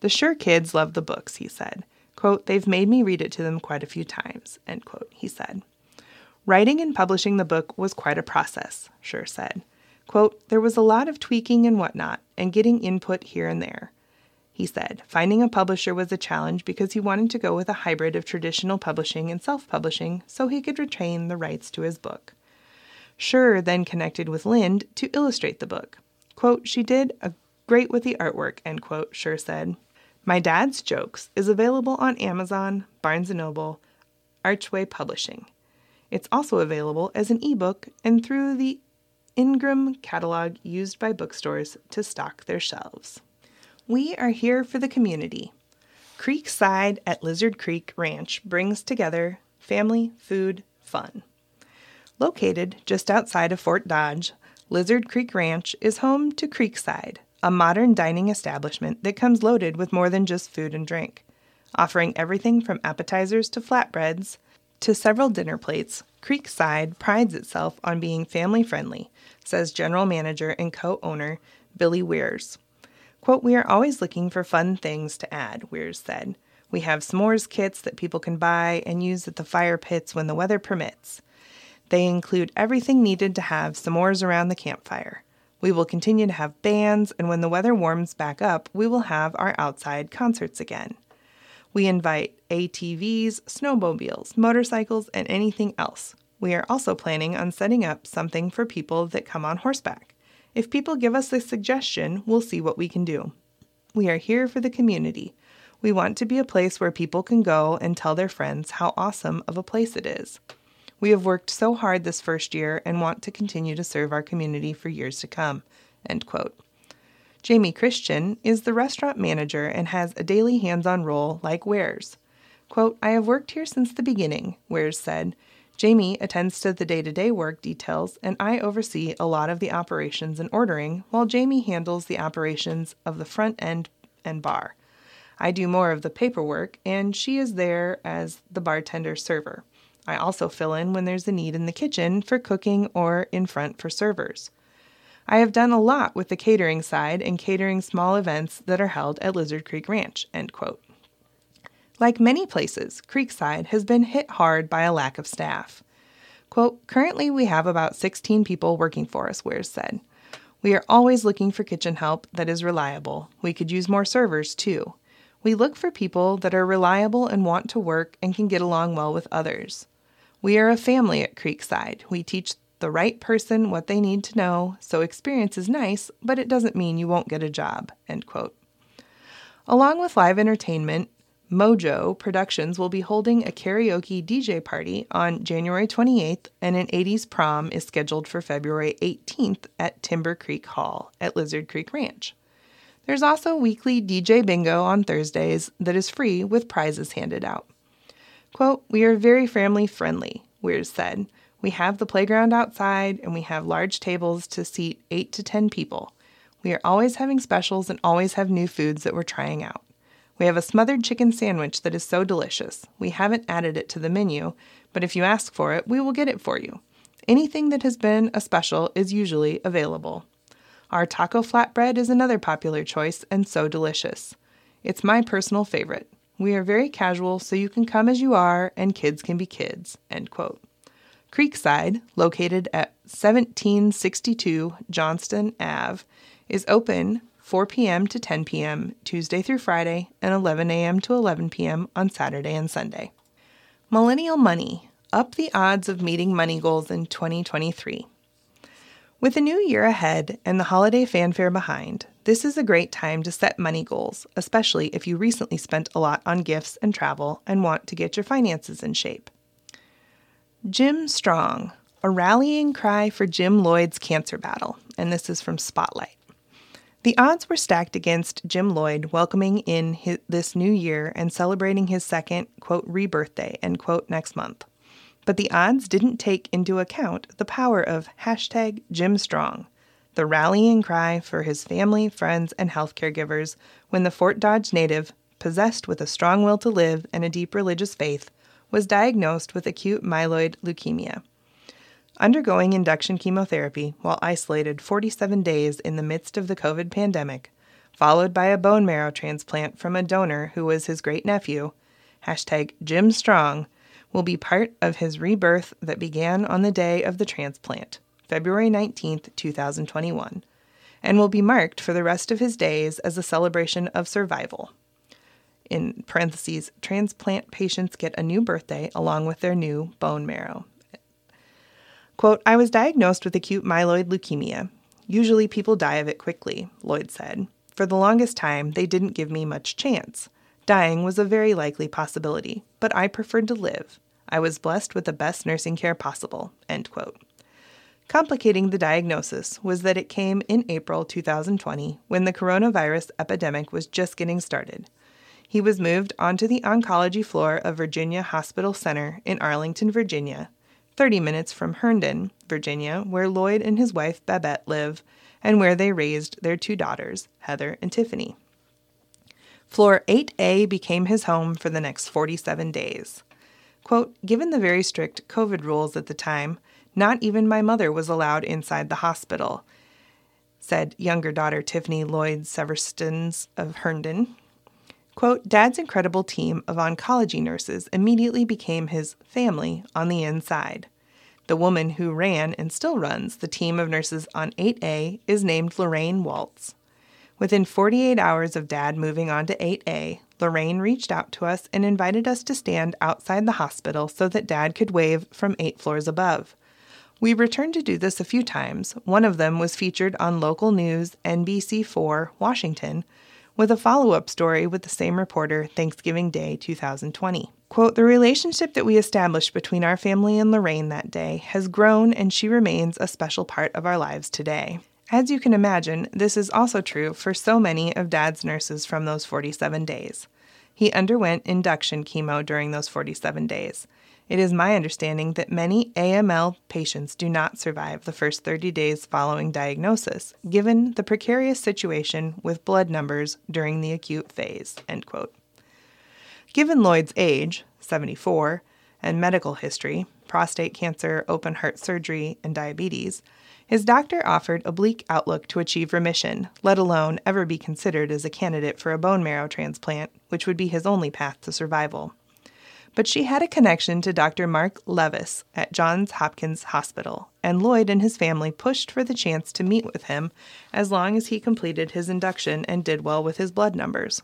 The Schur kids love the books, he said. Quote, they've made me read it to them quite a few times, end quote, he said. Writing and publishing the book was quite a process, Schur said. Quote, there was a lot of tweaking and whatnot, and getting input here and there. He said, finding a publisher was a challenge because he wanted to go with a hybrid of traditional publishing and self-publishing so he could retain the rights to his book. Schur then connected with Lind to illustrate the book. Quote, she did a great with the artwork, end quote, Schur said. My Dad's Jokes is available on Amazon, Barnes & Noble, Archway Publishing. It's also available as an ebook and through the Ingram catalog used by bookstores to stock their shelves. We are here for the community. Creekside at Lizard Creek Ranch brings together family, food, fun. Located just outside of Fort Dodge, Lizard Creek Ranch is home to Creekside, a modern dining establishment that comes loaded with more than just food and drink. Offering everything from appetizers to flatbreads to several dinner plates, Creekside prides itself on being family-friendly, says general manager and co-owner Billy Weers. Quote, "We are always looking for fun things to add," Weers said. "We have s'mores kits that people can buy and use at the fire pits when the weather permits. They include everything needed to have s'mores around the campfire. We will continue to have bands, and when the weather warms back up, we will have our outside concerts again. We invite ATVs, snowmobiles, motorcycles, and anything else. We are also planning on setting up something for people that come on horseback. If people give us a suggestion, we'll see what we can do. We are here for the community. We want to be a place where people can go and tell their friends how awesome of a place it is. We have worked so hard this first year and want to continue to serve our community for years to come," end quote. Jamie Christian is the restaurant manager and has a daily hands-on role like Wares. Quote, "I have worked here since the beginning," Wares said. "Jamie attends to the day-to-day work details, and I oversee a lot of the operations and ordering, while Jamie handles the operations of the front end and bar. I do more of the paperwork, and she is there as the bartender-server. I also fill in when there's a need in the kitchen for cooking or in front for servers. I have done a lot with the catering side and catering small events that are held at Lizard Creek Ranch," end quote. Like many places, Creekside has been hit hard by a lack of staff. Quote, "Currently we have about 16 people working for us," Wears said. "We are always looking for kitchen help that is reliable. We could use more servers, too. We look for people that are reliable and want to work and can get along well with others. We are a family at Creekside. We teach the right person what they need to know, so experience is nice, but it doesn't mean you won't get a job," end quote. Along with live entertainment, Mojo Productions will be holding a karaoke DJ party on January 28th, and an 80s prom is scheduled for February 18th at Timber Creek Hall at Lizard Creek Ranch. There's also weekly DJ bingo on Thursdays that is free with prizes handed out. Quote, "We are very family friendly," Weers said. "We have the playground outside, and we have large tables to seat 8 to 10 people. We are always having specials and always have new foods that we're trying out. We have a smothered chicken sandwich that is so delicious. We haven't added it to the menu, but if you ask for it, we will get it for you. Anything that has been a special is usually available. Our taco flatbread is another popular choice and so delicious. It's my personal favorite. We are very casual, so you can come as you are, and kids can be kids," end quote. Creekside, located at 1762 Johnston Ave, is open 4 p.m. to 10 p.m. Tuesday through Friday and 11 a.m. to 11 p.m. on Saturday and Sunday. Millennial Money, up the odds of meeting money goals in 2023. With a new year ahead and the holiday fanfare behind, this is a great time to set money goals, especially if you recently spent a lot on gifts and travel and want to get your finances in shape. Jim Strong, a rallying cry for Jim Lloyd's cancer battle, and this is from Spotlight. The odds were stacked against Jim Lloyd welcoming in this new year and celebrating his second, quote, rebirthday, end quote, next month. But the odds didn't take into account the power of hashtag Jim Strong, the rallying cry for his family, friends, and health caregivers when the Fort Dodge native, possessed with a strong will to live and a deep religious faith, was diagnosed with acute myeloid leukemia. Undergoing induction chemotherapy while isolated 47 days in the midst of the COVID pandemic, followed by a bone marrow transplant from a donor who was his great-nephew, hashtag Jim Strong, will be part of his rebirth that began on the day of the transplant, February 19, 2021, and will be marked for the rest of his days as a celebration of survival. In parentheses, transplant patients get a new birthday along with their new bone marrow. Quote, "I was diagnosed with acute myeloid leukemia. Usually people die of it quickly," Lloyd said. "For the longest time, they didn't give me much chance. Dying was a very likely possibility, but I preferred to live. I was blessed with the best nursing care possible," end quote. Complicating the diagnosis was that it came in April 2020, when the coronavirus epidemic was just getting started. He was moved onto the oncology floor of Virginia Hospital Center in Arlington, Virginia, 30 minutes from Herndon, Virginia, where Lloyd and his wife Babette live, and where they raised their two daughters, Heather and Tiffany. Floor 8A became his home for the next 47 days. Quote, given the very strict COVID rules at the time, not even my mother was allowed inside the hospital, said younger daughter Tiffany Lloyd Severston of Herndon. Quote, Dad's incredible team of oncology nurses immediately became his family on the inside. The woman who ran and still runs the team of nurses on 8A is named Lorraine Waltz. Within 48 hours of Dad moving on to 8A, Lorraine reached out to us and invited us to stand outside the hospital so that Dad could wave from 8 floors above. We returned to do this a few times. One of them was featured on local news NBC4 Washington, with a follow-up story with the same reporter Thanksgiving Day 2020. Quote, the relationship that we established between our family and Lorraine that day has grown, and she remains a special part of our lives today. As you can imagine, this is also true for so many of Dad's nurses from those 47 days. He underwent induction chemo during those 47 days. It is my understanding that many AML patients do not survive the first 30 days following diagnosis, given the precarious situation with blood numbers during the acute phase, end quote. Given Lloyd's age, 74, and medical history, prostate cancer, open heart surgery, and diabetes, his doctor offered a bleak outlook to achieve remission, let alone ever be considered as a candidate for a bone marrow transplant, which would be his only path to survival. But she had a connection to Dr. Mark Levis at Johns Hopkins Hospital, and Lloyd and his family pushed for the chance to meet with him as long as he completed his induction and did well with his blood numbers.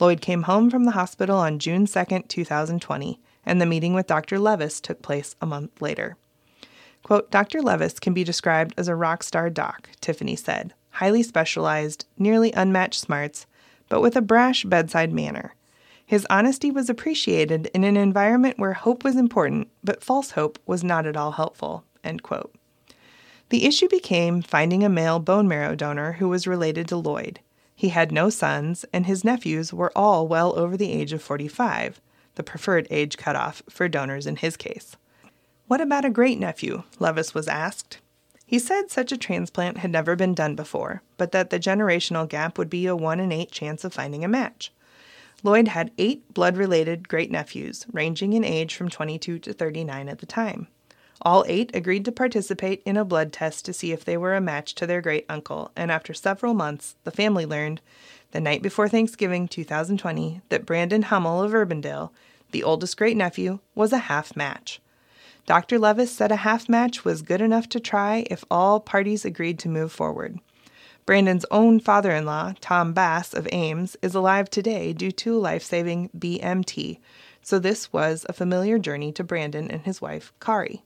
Lloyd came home from the hospital on June 2, 2020, and the meeting with Dr. Levis took place a month later. Quote, Dr. Levis can be described as a rock star doc, Tiffany said, highly specialized, nearly unmatched smarts, but with a brash bedside manner. His honesty was appreciated in an environment where hope was important, but false hope was not at all helpful, end quote. The issue became finding a male bone marrow donor who was related to Lloyd. He had no sons, and his nephews were all well over the age of 45, the preferred age cutoff for donors in his case. What about a great-nephew? Levis was asked. He said such a transplant had never been done before, but that the generational gap would be a 1 in 8 chance of finding a match. Lloyd had 8 blood-related great-nephews, ranging in age from 22 to 39 at the time. All 8 agreed to participate in a blood test to see if they were a match to their great-uncle, and after several months, the family learned, the night before Thanksgiving 2020, that Brandon Hummel of Urbandale, the oldest great-nephew, was a half-match. Dr. Levis said a half-match was good enough to try if all parties agreed to move forward. Brandon's own father-in-law, Tom Bass of Ames, is alive today due to life-saving BMT, so this was a familiar journey to Brandon and his wife, Kari.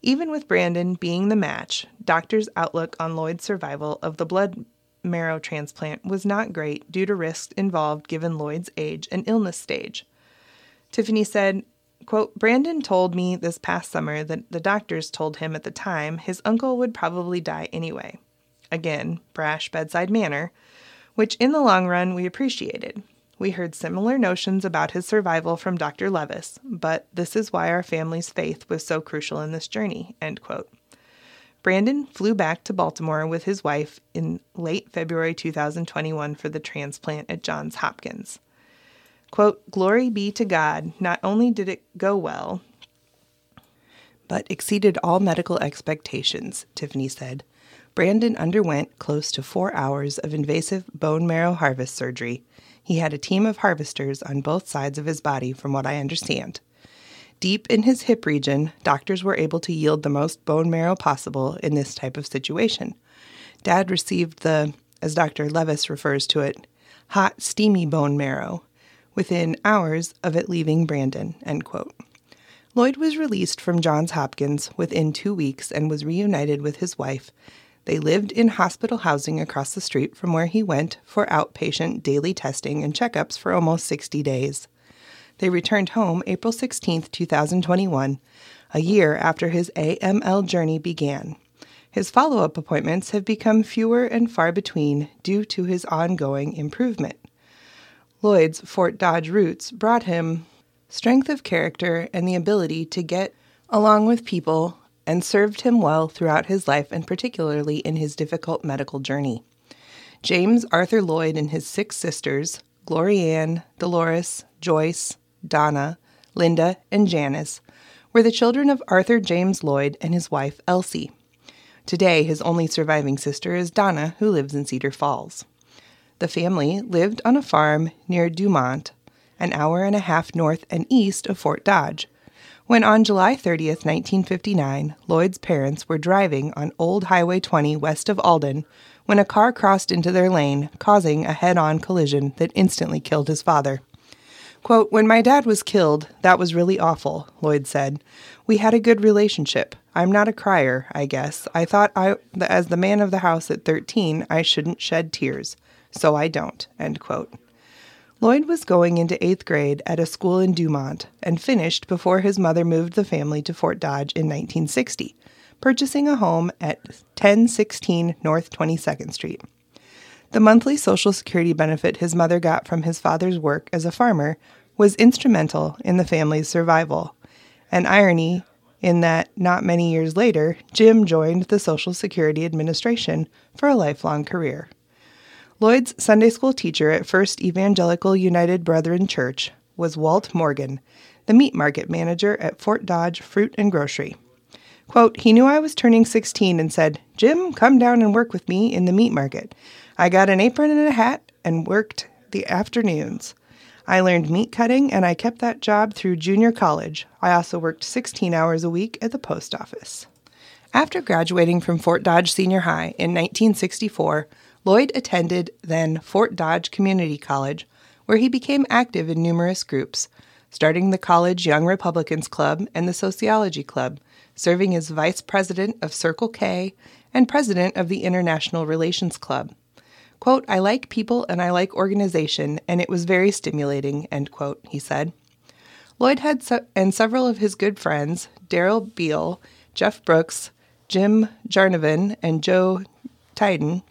Even with Brandon being the match, doctors' outlook on Lloyd's survival of the blood marrow transplant was not great due to risks involved given Lloyd's age and illness stage. Tiffany said, quote, Brandon told me this past summer that the doctors told him at the time his uncle would probably die anyway. Again, brash bedside manner, which in the long run we appreciated. We heard similar notions about his survival from Dr. Levis, but this is why our family's faith was so crucial in this journey, end quote. Brandon flew back to Baltimore with his wife in late February 2021 for the transplant at Johns Hopkins. Quote, glory be to God, not only did it go well, but exceeded all medical expectations, Tiffany said. Brandon underwent close to 4 hours of invasive bone marrow harvest surgery. He had a team of harvesters on both sides of his body, from what I understand. Deep in his hip region, doctors were able to yield the most bone marrow possible in this type of situation. Dad received the, as Dr. Levis refers to it, hot, steamy bone marrow within hours of it leaving Brandon, end quote. Lloyd was released from Johns Hopkins within 2 weeks and was reunited with his wife. They lived in hospital housing across the street from where he went for outpatient daily testing and checkups for almost 60 days. They returned home April 16, 2021, a year after his AML journey began. His follow-up appointments have become fewer and far between due to his ongoing improvement. Lloyd's Fort Dodge roots brought him strength of character and the ability to get along with people and served him well throughout his life and particularly in his difficult medical journey. James Arthur Lloyd and his 6 sisters, Glorianne, Dolores, Joyce, Donna, Linda, and Janice, were the children of Arthur James Lloyd and his wife Elsie. Today, his only surviving sister is Donna, who lives in Cedar Falls. The family lived on a farm near Dumont, an hour and a half north and east of Fort Dodge, when on July 30th, 1959, Lloyd's parents were driving on Old Highway 20 west of Alden when a car crossed into their lane, causing a head-on collision that instantly killed his father. Quote, "When my dad was killed, that was really awful," Lloyd said. "We had a good relationship. I'm not a crier, I guess. I thought as the man of the house at 13, I shouldn't shed tears. So I don't," end quote. Lloyd was going into 8th grade at a school in Dumont and finished before his mother moved the family to Fort Dodge in 1960, purchasing a home at 1016 North 22nd Street. The monthly Social Security benefit his mother got from his father's work as a farmer was instrumental in the family's survival, an irony in that not many years later, Jim joined the Social Security Administration for a lifelong career. Lloyd's Sunday school teacher at First Evangelical United Brethren Church was Walt Morgan, the meat market manager at Fort Dodge Fruit and Grocery. Quote, "He knew I was turning 16 and said, 'Jim, come down and work with me in the meat market.' I got an apron and a hat and worked the afternoons. I learned meat cutting and I kept that job through junior college. I also worked 16 hours a week at the post office." After graduating from Fort Dodge Senior High in 1964, Lloyd attended then Fort Dodge Community College, where he became active in numerous groups, starting the College Young Republicans Club and the Sociology Club, serving as vice president of Circle K and president of the International Relations Club. Quote, "I like people and I like organization, and it was very stimulating," end quote, he said. Lloyd had several of his good friends, Daryl Beal, Jeff Brooks, Jim Jarnovan, and Joe Tyden,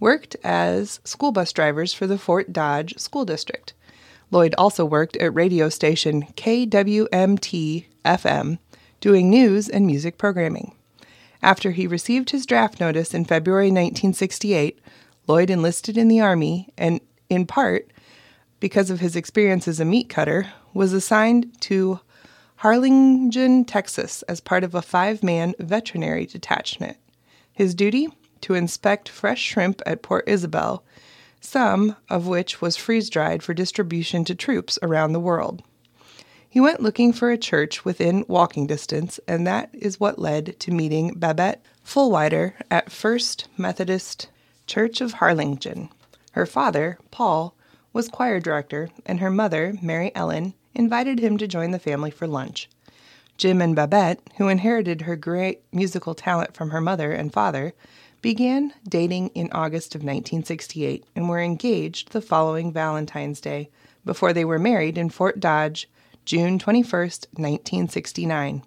worked as school bus drivers for the Fort Dodge School District. Lloyd also worked at radio station KWMT-FM, doing news and music programming. After he received his draft notice in February 1968, Lloyd enlisted in the Army and, in part, because of his experience as a meat cutter, was assigned to Harlingen, Texas, as part of a 5-man veterinary detachment. His duty? To inspect fresh shrimp at Port Isabel, some of which was freeze-dried for distribution to troops around the world. He went looking for a church within walking distance, and that is what led to meeting Babette Fullwider at First Methodist Church of Harlingen. Her father, Paul, was choir director, and her mother, Mary Ellen, invited him to join the family for lunch. Jim and Babette, who inherited her great musical talent from her mother and father, began dating in August of 1968 and were engaged the following Valentine's Day before they were married in Fort Dodge, June 21, 1969.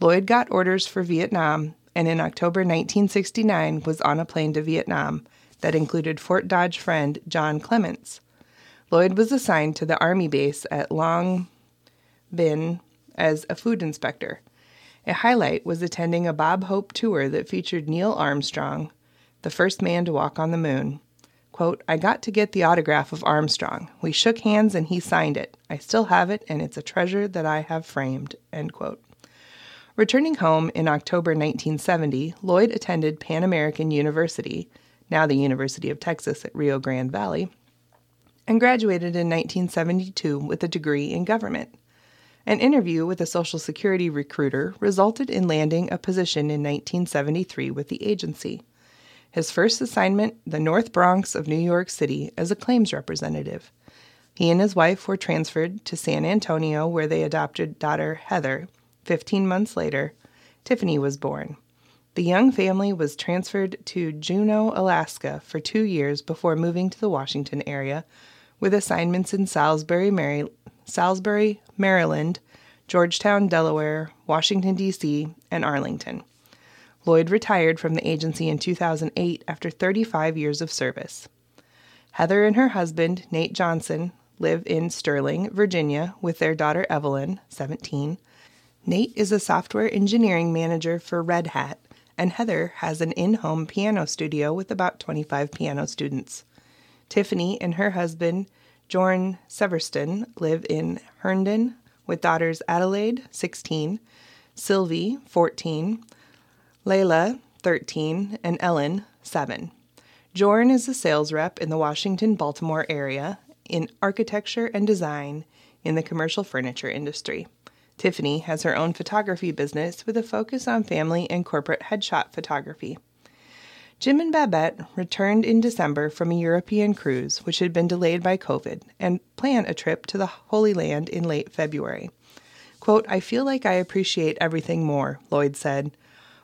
Lloyd got orders for Vietnam and in October 1969 was on a plane to Vietnam that included Fort Dodge friend John Clements. Lloyd was assigned to the Army base at Long Binh as a food inspector. A highlight was attending a Bob Hope tour that featured Neil Armstrong, the first man to walk on the moon. Quote, "I got to get the autograph of Armstrong. We shook hands and he signed it. I still have it and it's a treasure that I have framed," end quote. Returning home in October 1970, Lloyd attended Pan American University, now the University of Texas at Rio Grande Valley, and graduated in 1972 with a degree in government. An interview with a Social Security recruiter resulted in landing a position in 1973 with the agency. His first assignment, the North Bronx of New York City, as a claims representative. He and his wife were transferred to San Antonio, where they adopted daughter Heather. 15 months later, Tiffany was born. The young family was transferred to Juneau, Alaska for 2 years before moving to the Washington area, with assignments in Salisbury, Maryland, Georgetown, Delaware, Washington, D.C., and Arlington. Lloyd retired from the agency in 2008 after 35 years of service. Heather and her husband, Nate Johnson, live in Sterling, Virginia, with their daughter Evelyn, 17. Nate is a software engineering manager for Red Hat, and Heather has an in-home piano studio with about 25 piano students. Tiffany and her husband, Jorn Severston, live in Herndon with daughters Adelaide, 16, Sylvie, 14, Layla, 13, and Ellen, 7. Jorn is a sales rep in the Washington-Baltimore area in architecture and design in the commercial furniture industry. Tiffany has her own photography business with a focus on family and corporate headshot photography. Jim and Babette returned in December from a European cruise, which had been delayed by COVID, and plan a trip to the Holy Land in late February. Quote, "I feel like I appreciate everything more," Lloyd said.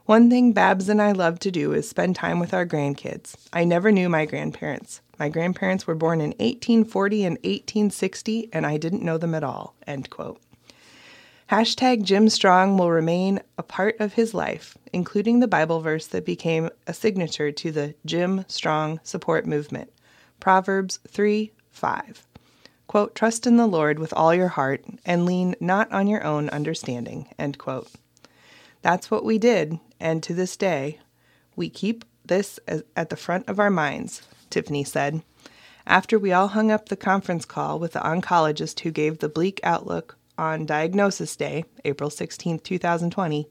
"One thing Babs and I love to do is spend time with our grandkids. I never knew my grandparents. My grandparents were born in 1840 and 1860, and I didn't know them at all," end quote. Hashtag Jim Strong will remain a part of his life, including the Bible verse that became a signature to the Jim Strong support movement, Proverbs 3:5. Quote, "Trust in the Lord with all your heart and lean not on your own understanding," end quote. That's what we did, and to this day, we keep this at the front of our minds, Tiffany said. After we all hung up the conference call with the oncologist who gave the bleak outlook on Diagnosis Day, April 16, 2020,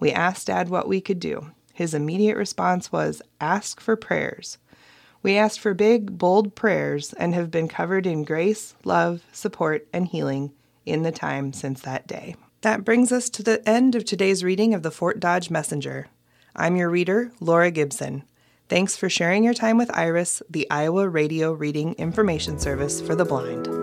we asked Dad what we could do. His immediate response was, "Ask for prayers." We asked for big, bold prayers and have been covered in grace, love, support, and healing in the time since that day. That brings us to the end of today's reading of the Fort Dodge Messenger. I'm your reader, Laura Gibson. Thanks for sharing your time with Iris, the Iowa Radio Reading Information Service for the Blind.